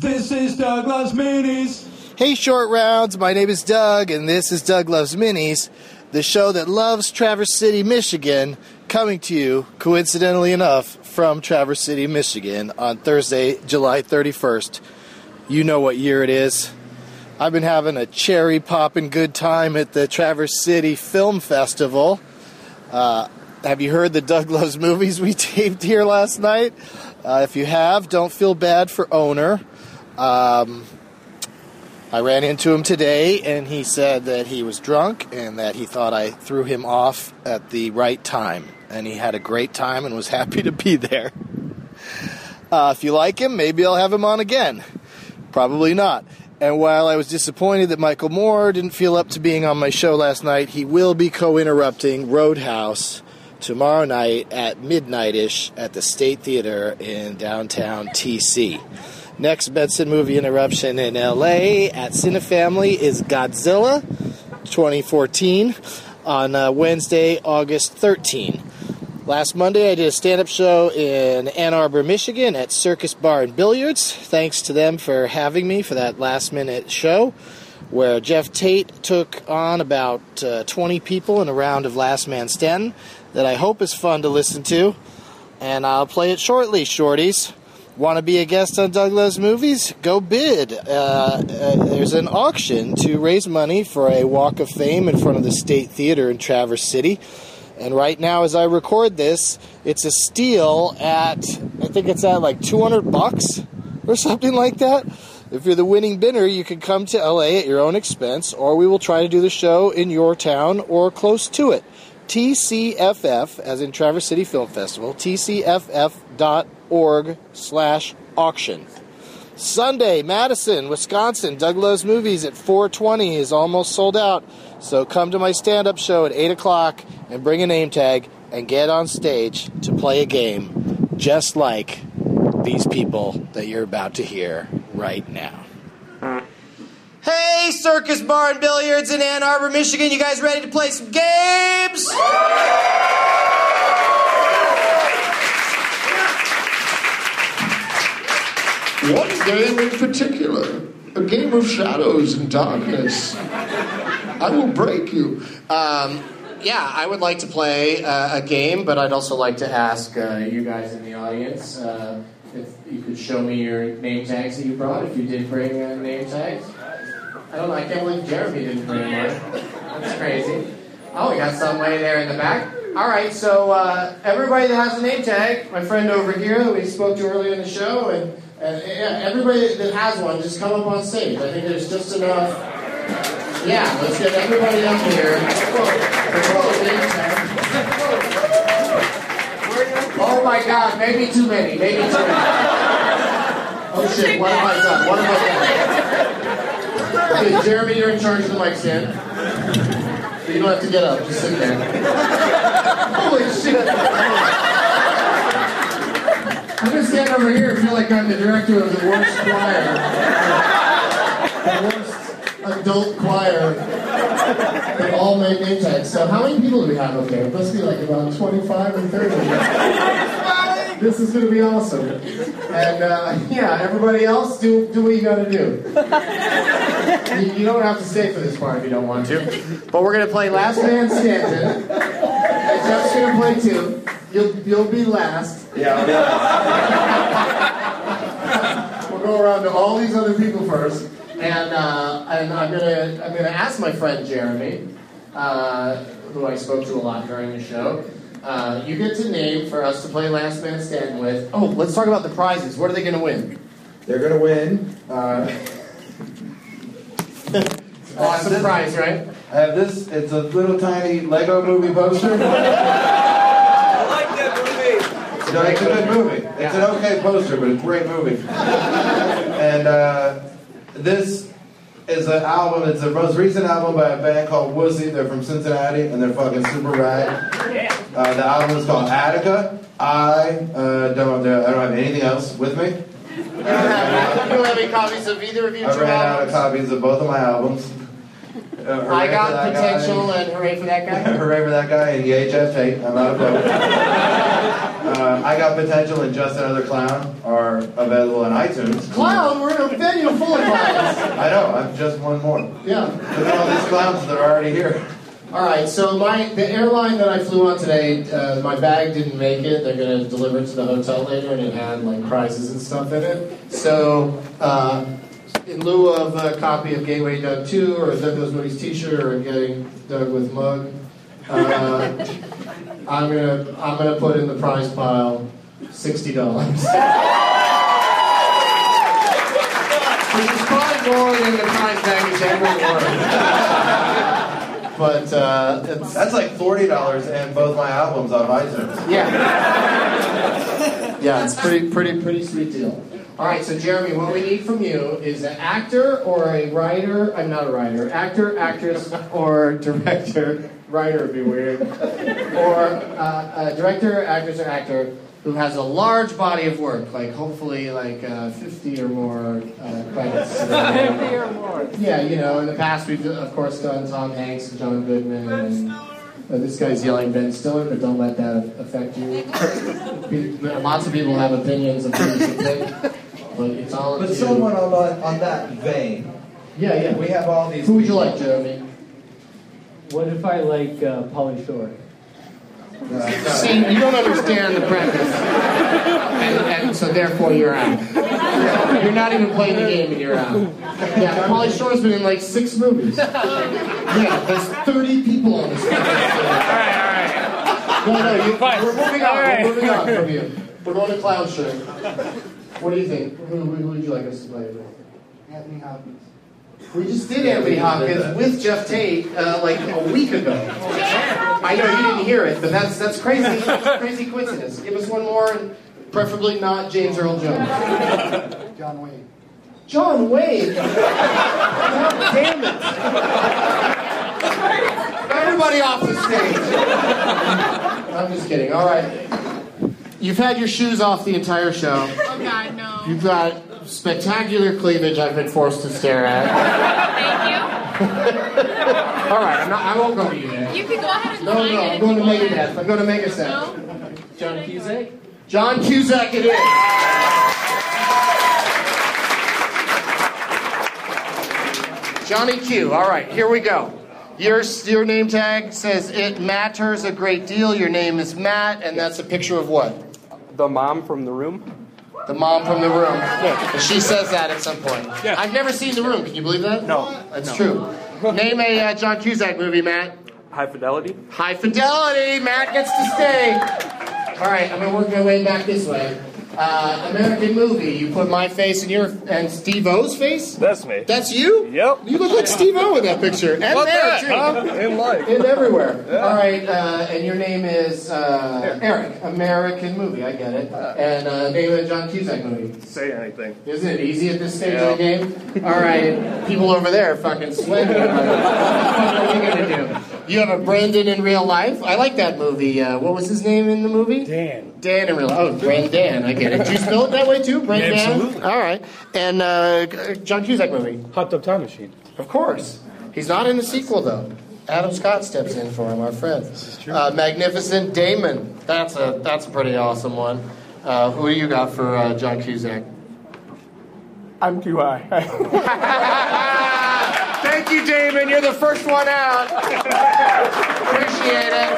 This is Doug Loves Minis. Hey, Short Rounds. My name is Doug, and this is Doug Loves Minis, the show that loves Traverse City, Michigan, coming to you, coincidentally enough, from Traverse City, Michigan, on Thursday, July 31st. You know what year it is. I've been having a cherry-popping good time at the Traverse City Film Festival. Have you heard the Doug Loves Movies we taped here last night? If you have, don't feel bad for owner. I ran into him today, and he said that he was drunk and that he thought I threw him off at the right time. And he had a great time and was happy to be there. If you like him, maybe I'll have him on again. Probably not. And while I was disappointed that Michael Moore didn't feel up to being on my show last night, he will be co-interrupting Roadhouse tomorrow night at midnight-ish at the State Theater in downtown TC. Next Benson movie interruption in LA at CineFamily is Godzilla 2014 on Wednesday, August 13. Last Monday, I did a stand-up show in Ann Arbor, Michigan at Circus Bar and Billiards. Thanks to them for having me for that last-minute show where Jeff Tate took on about 20 people in a round of Last Man Standing that I hope is fun to listen to. And I'll play it shortly, shorties. Want to be a guest on Doug Loves Movies? Go bid. There's an auction to raise money for a Walk of Fame in front of the State Theater in Traverse City. And right now, as I record this, it's a steal at, I think it's at like $200 or something like that. If you're the winning bidder, you can come to LA at your own expense, or we will try to do the show in your town or close to it. TCFF, as in Traverse City Film Festival, tcff.org/auction. Sunday, Madison, Wisconsin, Doug Loves Movies at 4:20 is almost sold out. So come to my stand-up show at 8 o'clock and bring a name tag and get on stage to play a game just like these people that you're about to hear right now. Hey, Circus Bar and Billiards in Ann Arbor, Michigan. You guys ready to play some games? One game in particular, a game of shadows and darkness. I will break you. I would like to play a game, but I'd also like to ask you guys in the audience... if you could show me your name tags that you brought, if you did bring name tags. I don't know, I can't believe Jeremy didn't bring one. That's crazy. Oh, we got some way there in the back. All right, so everybody that has a name tag, my friend over here that we spoke to earlier in the show, and everybody that has one, just come up on stage. I think there's just enough. Yeah, let's get everybody up here. Whoa, name tag. Oh my God, maybe too many. Oh shit, what have I done? Okay, Jeremy, you're in charge of the mic stand. So you don't have to get up, just sit there. Holy shit. I'm gonna stand over here and feel like I'm the director of the worst choir. The worst adult choir. They all made name tags. So how many people do we have up there? It must be like about 25 or 30. This is going to be awesome. And everybody else, do what you got to do. You don't have to stay for this part if you don't want to. But we're going to play Last Man Standing. Jeff's going to play too. You'll be last. Yeah, I'll be last. We'll go around to all these other people first. And I'm gonna ask my friend Jeremy, who I spoke to a lot during the show. You get to name for us to play Last Man Standing with. Oh, let's talk about the prizes. What are they gonna win? They're gonna win. Awesome prize, right? I have this. It's a little tiny Lego Movie poster. I like that movie. It's a good movie. It's an okay poster, but it's a great movie. And. This is an album, it's the most recent album by a band called Wussy. They're from Cincinnati, and they're fucking super rad. The album is called Attica. I don't have anything else with me. Do you have any copies of either of your albums? I ran out of copies of both of my albums. I Got Potential and Hooray for That Guy. Hooray for That Guy and E.H.F. Tate. I'm out of both. I Got Potential and Just Another Clown are available on iTunes. Clown? We're going to I know, I'm just one more. Yeah. Look at all these clowns that are already here. Alright, so the airline that I flew on today, my bag didn't make it. They're going to deliver it to the hotel later, and it had like prizes and stuff in it. So, in lieu of a copy of Gateway Doug 2, or a Doug Loves Minis t-shirt, or getting Doug with mug, I'm gonna put in the prize pile $60. Which is probably more than the prize package ever won. But that's like $40 and both my albums on iTunes. Yeah. Yeah, it's pretty sweet deal. All right, so Jeremy, what we need from you is an actor or a writer. I'm not a writer. Actor, actress, or director. Writer would be weird. Or a director, actress, or actor who has a large body of work, like hopefully like 50 or more credits. 50 or more. Yeah, you know, in the past we've, of course, done Tom Hanks and John Goodman. And, this guy's yelling Ben Stiller, but don't let that affect you. Lots of people have opinions of things you think. But it's all but someone on that vein. Yeah, yeah. We have all these. Who would you like, Jeremy? What if I like Pauly Shore? See, you don't understand the premise, and so therefore you're out. You're not even playing the game, and you're out. Yeah, Pauly Shore's been in like 6 movies. Yeah, there's 30 people on this. All right, all right. No, we're moving on. Right. We're moving on from you. We're going to clown show. What do you think? Who would you like us to play with? Anthony Hopkins. We just did Anthony Hopkins with Jeff Tate like a week ago. I know you didn't hear it, but that's crazy. Crazy coincidence. Give us one more, and preferably not James Earl Jones. John Wayne. John Wayne? God damn it. Everybody off the stage. I'm just kidding. All right. You've had your shoes off the entire show. Oh, God, no. You've got spectacular cleavage I've been forced to stare at. Thank you. All right, I won't go to you there. You can go ahead and no, I'm going to make it F. I'm going to make a set. No? John Cusack? John Cusack it is. Johnny Q. All right, here we go. Your name tag says it matters a great deal. Your name is Matt, and that's a picture of what? The mom from The Room. The mom from The Room. Yeah. She says that at some point. Yeah. I've never seen The Room. Can you believe that? No. That's true. Name a John Cusack movie, Matt. High Fidelity. High Fidelity. Matt gets to stay. All right, I'm going to work my way back this way. American Movie. You put my face in your and Steve O's face? That's me. That's you? Yep. You look like Steve O in that picture. And what there, too. In life. And everywhere. Yeah. All right, and your name is Eric. American Movie, I get it. And name of a John Cusack movie. Say Anything. Isn't it easy at this stage of the game? All right, people over there fucking sweating. What are we going to do? You have a Brandon in real life. I like that movie. What was his name in the movie? Dan. Dan in real life. Oh, Brandon. I get it. Do you spell it that way too? Brandon. Yeah, absolutely. All right. And John Cusack movie. Hot Tub Time Machine. Of course. He's not in the sequel though. Adam Scott steps in for him. Our friend. This is true. Magnificent Damon. That's a pretty awesome one. Who do you got for John Cusack? I'm too high. Thank you, Damon. You're the first one out. Appreciate it.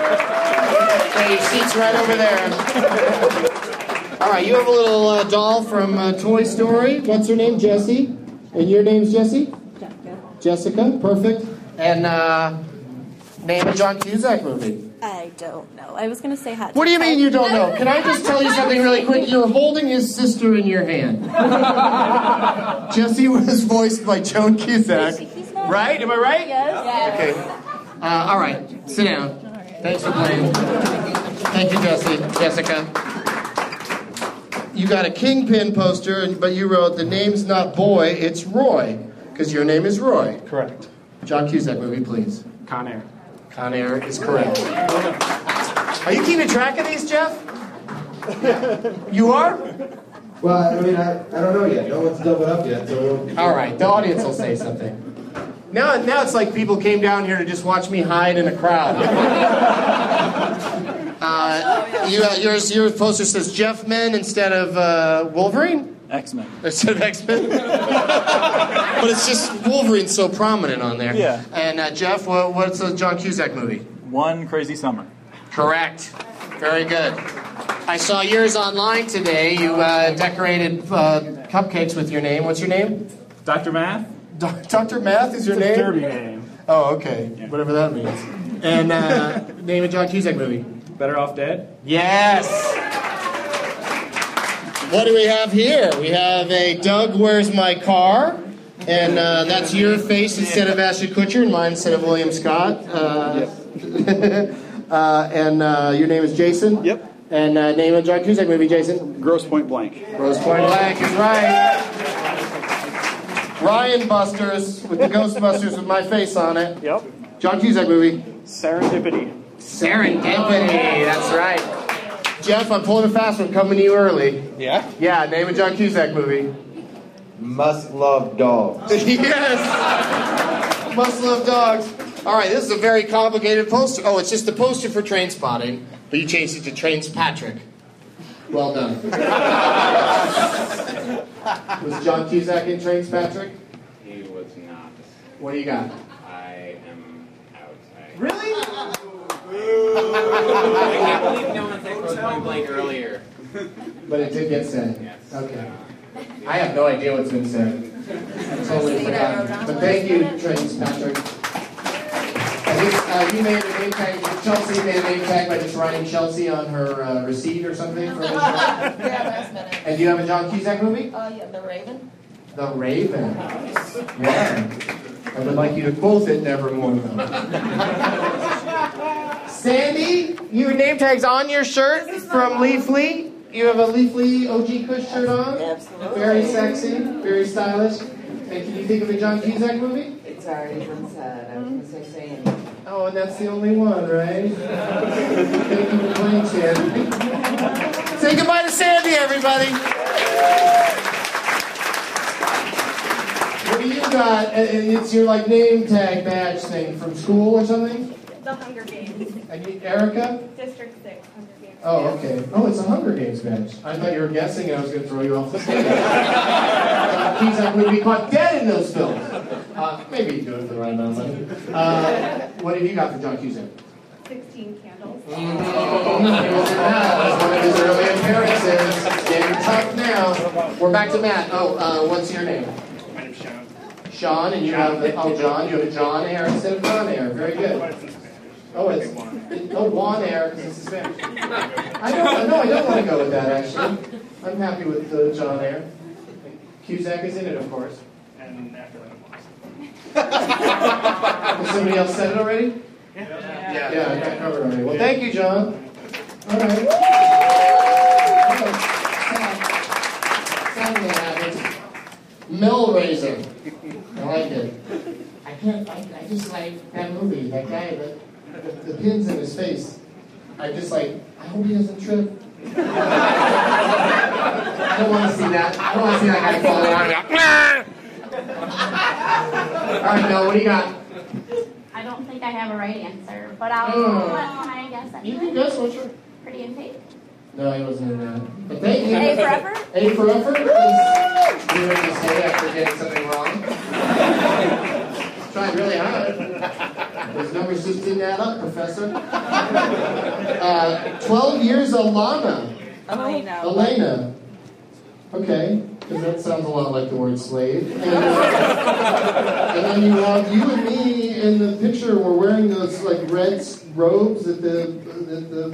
Hey, seat's right over there. All right, you have a little doll from Toy Story. What's her name? Jessie. And your name's Jessie? Jessica. Jessica, perfect. And name a John Cusack movie. I don't know. I was going to say Hot Tub. What do you mean you don't know? Can I just tell you something really quick? You're holding his sister in your hand. Jessie was voiced by Joan Cusack. Right? Am I right? Yes. Okay. All right. Sit down. Thanks for playing. Thank you, Jessica. You got a Kingpin poster, but you wrote, the name's not Boy, it's Roy. Because your name is Roy. Correct. John Cusack movie, please. Con Air. Con Air is correct. Are you keeping track of these, Jeff? You are? Well, I mean, I don't know yet. No one's doubled up yet. So all right. The audience will say something. Now it's like people came down here to just watch me hide in a crowd. Your poster says Jeff Men instead of Wolverine? X-Men. I said X-Men? But it's just Wolverine's so prominent on there. Yeah. And Jeff, what's the John Cusack movie? One Crazy Summer. Correct. Very good. I saw yours online today. You decorated cupcakes with your name. What's your name? Dr. Math. Dr. Math is your name? It's a derby name. Oh, okay. Yeah. Whatever that means. And name a John Cusack movie. Better Off Dead? Yes! What do we have here? We have a Doug, Where's My Car? And that's your face instead of Ashton Kutcher and mine instead of William Scott. And your name is Jason? Yep. And name of John Cusack movie, Jason? Grosse Point Blank. Grosse Point Blank is right. Ryan Busters with the Ghostbusters with my face on it. Yep. John Cusack movie? Serendipity. Serendipity, that's right. Jeff, I'm pulling a fast one, coming to you early. Yeah? Yeah, name a John Cusack movie. Must Love Dogs. Yes! Must Love Dogs. All right, this is a very complicated poster. Oh, it's just the poster for Trainspotting, but you changed it to Trainspatrick. Well done. Was John Cusack in Trainspatrick? He was not. What do you got? I am outside. Really? I can't believe no one said Grosse Point Blank earlier. But it did get said. Yes. Okay. I have no idea what's been said. I totally forgot. But thank you, Trainspatrick. You made a name tag. Chelsea made a name tag by just writing Chelsea on her receipt or something. For yeah, last minute. And do you have a John Cusack movie? Yeah, The Raven. The Raven. Yeah. I would like you to quote it nevermore, though. Sandy, your name tag's on your shirt from Leafly. You have a Leafly OG Kush shirt on. Absolutely. Very sexy, very stylish. And can you think of a John Cusack movie? It's already been said. I was going to say Say Anything. Oh, and that's the only one, right? Thank you for playing, Sandy. Say goodbye to Sandy, everybody. What do you got? It's your like name tag badge thing from school or something? The Hunger Games. And you, Erica? District 6, Hunger Games. Oh, okay. Oh, it's a Hunger Games badge. I thought you were guessing and I was going to throw you off the stage. Cusack would be caught dead in those films. Maybe you do it for the right amount of money. What have you got for John Cusack? 16 Candles. Oh, that's one of his early appearances. It's getting tough now. We're back to Matt. Oh, what's your name? My name's Sean. Sean, and you have a, oh, John. You have a John Air instead of John Air. Very good. Oh, it's no Juan Air because it's Spanish. I don't want to go with that actually. I'm happy with the John Air. Cusack is in it, of course. And after that, I'm lost. Somebody else said it already? Yeah, I got covered already. Well, thank you, John. All right. Something happened. Mill raising. I like it. I can't. I just like that movie. That guy. The pins in his face. I'm just like, I hope he doesn't trip. I don't want to see that. I don't want to see that guy falling out. All right, Bill, what do you got? I don't think I have a right answer, but I guess I can guess what you're. Pretty in Pink. No, he wasn't in that. But thank you. A for effort? A for effort? Woo! You were going to say after getting something wrong. He's trying really hard. Those numbers just didn't add up, Professor. 12 years Alana. Elena. Elena. Okay, because that sounds a lot like the word slave. And, and then you and me in the picture were wearing those like red robes that the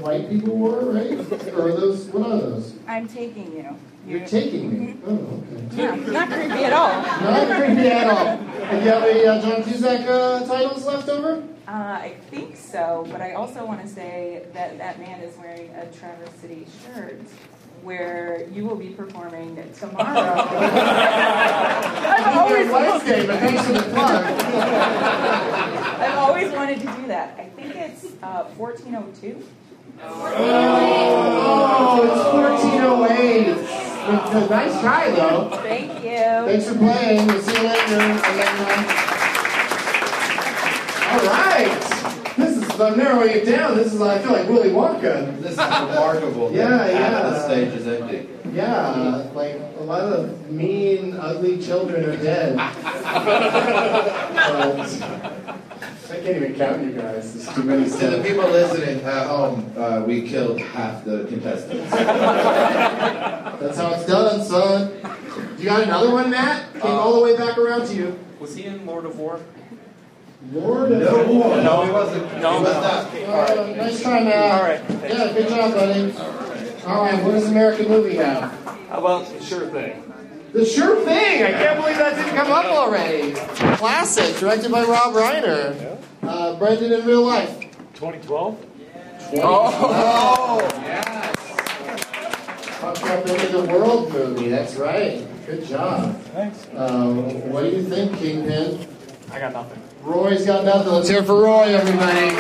white people wore, right? Or are those, what are those? I'm taking you. You're taking me. Oh, okay. Yeah, not creepy at all. Not creepy at all. And you have any John Cusack titles left over? I think so, but I also want to say that that man is wearing a Traverse City shirt where you will be performing tomorrow. I've always wanted to do that. I think it's 1402. Oh, it's 1408. Nice try, though. Thank you. Thanks for playing. We'll see you later. All right. I'm narrowing it down. I feel like Willy Wonka. This is remarkable. Yeah, yeah. The stage is empty. Yeah, like a lot of mean, ugly children are dead. I can't even count you guys. There's too many. To the people listening at home, we killed half the contestants. That's how it's done, son. You got another one, Matt? Came all the way back around to you. Was he in Lord of War? Lord of War? No, he wasn't. No, he was not. Nice try, Matt. All right. Thanks. Yeah, good job, buddy. All right, what does American Movie have? How about The Sure Thing? The Sure Thing! I can't believe that didn't come up already. Classic, directed by Rob Reiner. Brendan in real life. 2012? Yeah. Yes. Fucked up into the world movie, that's right. Good job. Thanks. What do you think, Kingpin? I got nothing. Roy's got nothing. Let's hear it for Roy, everybody.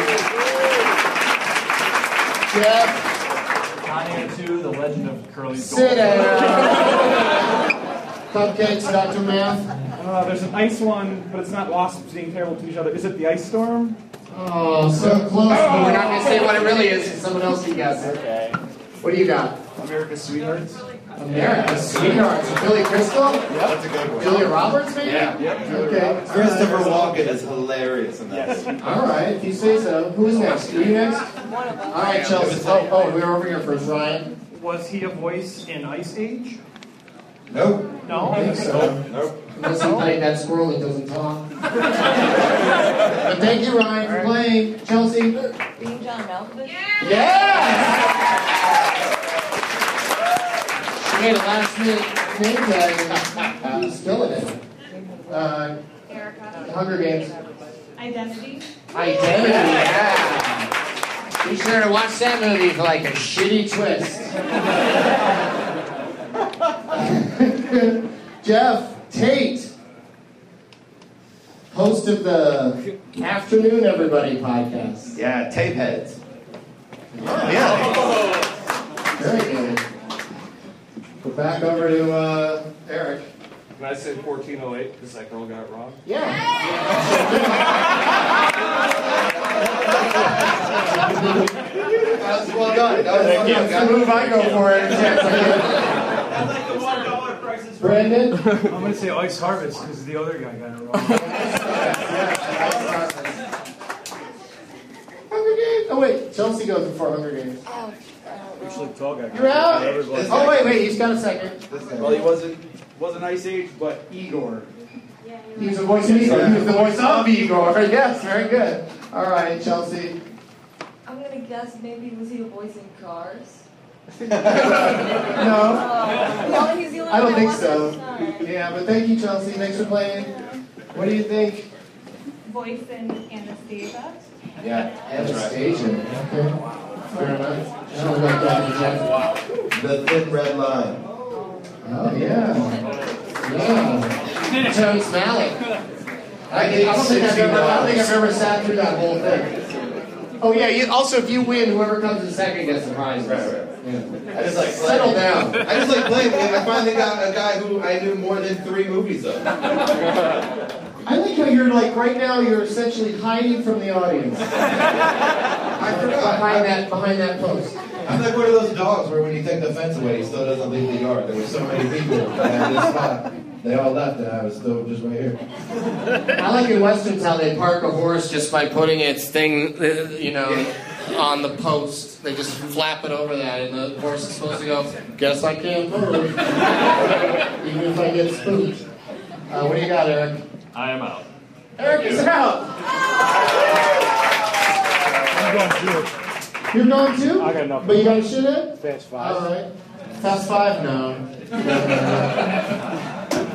Jeff. Kanye 2, The Legend of Curly Gold. Sit down. Cupcakes, Dr. Math. There's an ice one, but it's not wasps being terrible to each other. Is it The Ice Storm? Oh, so close. But we're not going to say what it really is. It's someone else can guess it. Okay. What do you got? America's Sweethearts. America's Sweethearts. Billy Crystal? Yep. That's a good one. Julia Roberts, maybe? Yeah. Yep. Okay. Christopher Walken is hilarious in that. All right, if you say so. Who's next? Are you next? One of them. All right, Chelsea. Oh, we were over here first. Ryan. Was he a voice in Ice Age? Nope. No? I think so. Nope. Unless you played that squirrel that doesn't talk. But thank you, Ryan, for playing. Chelsea? Being John Malkovich? Yeah! Yes! She made a last-minute name tag and she's killing it. Erica. Hunger Games. Identity. Identity, yeah. Be sure to watch that movie for like a shitty twist. Jeff Tate, host of the Afternoon Everybody podcast. Yeah, Tape Heads. Yeah. Very good. Go back over to Eric. Can I say 1408 because that girl got it wrong? Yeah. That was well done. That's the move I go for every chance I get. Brandon? I'm going to say Ice Harvest because the other guy got it wrong. Hunger Games? Oh, wait. Chelsea goes before Hunger Games. Oh, which looked tall guy. You're out? Oh, wait. He's got a second. Well, he wasn't Ice Age, but Igor. Yeah, he was the voice of Igor. He was the voice of Igor. Yes, very good. All right, Chelsea. I'm going to guess maybe was he the voice in Cars? No, I don't think so. Yeah, but thank you, Chelsea. Thanks for playing. What do you think? Voice in Anastasia. Yeah, Anastasia. Okay. Fair enough. I don't like that. The Thin Red Line. Oh yeah. Terrence Malick. I don't think I've ever sat through that whole thing. Oh yeah. Also, if you win, whoever comes in second gets the prize. Right. Yeah. I just like settle down. I just like playing. I finally got a guy who I knew more than 3 movies of. I like how you're like right now. You're essentially hiding from the audience. I forgot behind that post. I'm like one of those dogs where when you take the fence away, he still doesn't leave the yard. There were so many people at this spot. They all left, and I was still just right here. I like in westerns how they park a horse just by putting its thing, on the post. They just flap it over that, and the horse is supposed to go, guess I can't move, even if I get spooked. What do you got, Eric? I am out. Eric is out! I'm going too. You're going too? I got nothing. But you got to shoot it? Fast Five. All right. Fast Five, no.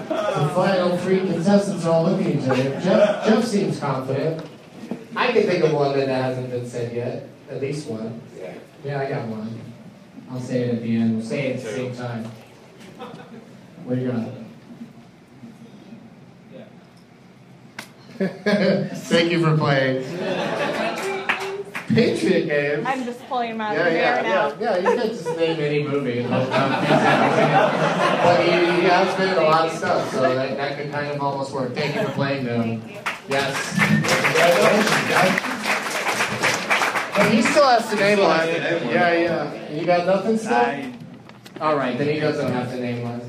The final 3 contestants are all looking at each other. Jeff seems confident. I can think of one that hasn't been said yet. At least one. Yeah, I got one. I'll say it at the end. We'll say it at the same time. What do you got? Yeah. Thank you for playing. Patriot Games? I'm just pulling my out. Yeah, you can just name any movie. But you outspent a lot of stuff, so that could kind of almost work. Thank you for playing, though. Thank you. Yes. Congratulations, guys. But he still has to name one. Yeah. You got nothing still? All right, then you guys don't have to name one.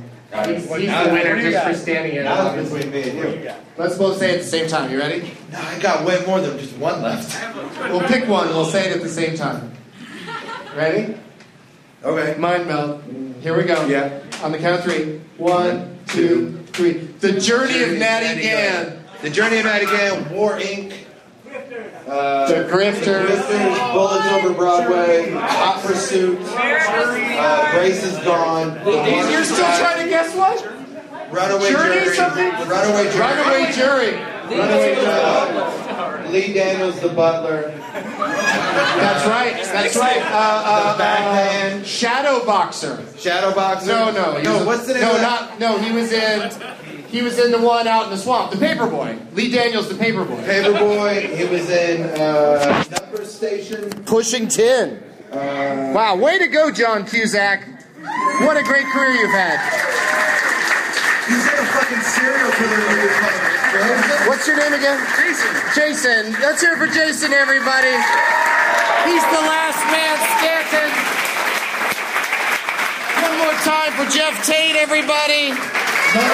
He's the winner just for standing here. That was between me and you. Let's both say it at the same time. You ready? No, I got way more than just one left. We'll pick one. We'll say it at the same time. Ready? Okay. Mind meld. Here we go. Yeah. On the count of three. One, two, three. The Journey of Natty Gann. The Journey of Natty Gann. War Inc. The Grifters, Bullets Over Broadway, Hot Pursuit, Grace Is Gone. You're still trying to guess what? Runaway Jury. Runaway Jury. Runaway Jury. Runaway Jury. Lee Daniels the Butler. That's right. That's right. Batman. Shadow Boxer. Shadow Boxer. No. What's the name? No. He was in. He was in the one out in the swamp, the Paperboy. Lee Daniels, the Paperboy. Paperboy. He was in Number Station. Pushing Tin. Wow, way to go, John Cusack. What a great career you've had. He's in a fucking serial killer. What's your name again? Jason. Jason. Let's hear it for Jason, everybody. He's the last man standing. One more time for Jeff Tate, everybody. Yeah.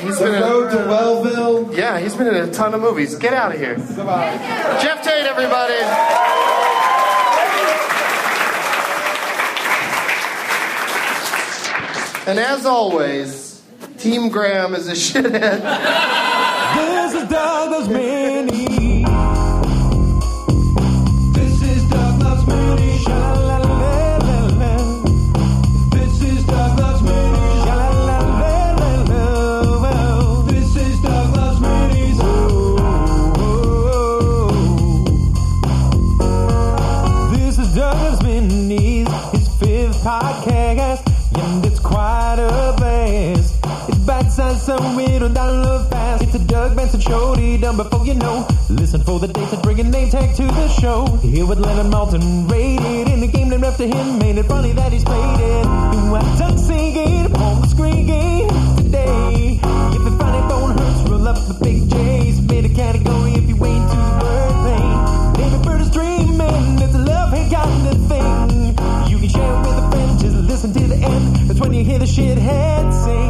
He's been Road to Wellville. Yeah, he's been in a ton of movies. Get out of here. Goodbye. Jeff Tate, everybody. And as always, Team Graham is a shithead. This is Doug Loves Minis. Podcast, and it's quite a blast. It's bite-sized, so it'll download fast. It's a Doug Benson show, done before you know. Listen for the dates and bring a name tag to the show. Here with Lennon Malton, rated in the game named after him. Made it funny that he's played it. I'm tongue singing, home screaming today. If the funny bone hurts, roll up the big J's. Made a category if you wait to the bird thing. Baby bird is dreaming, it's a love ain't got nothing. You can share with a friend, just listen to the end. That's when you hear the shithead sing.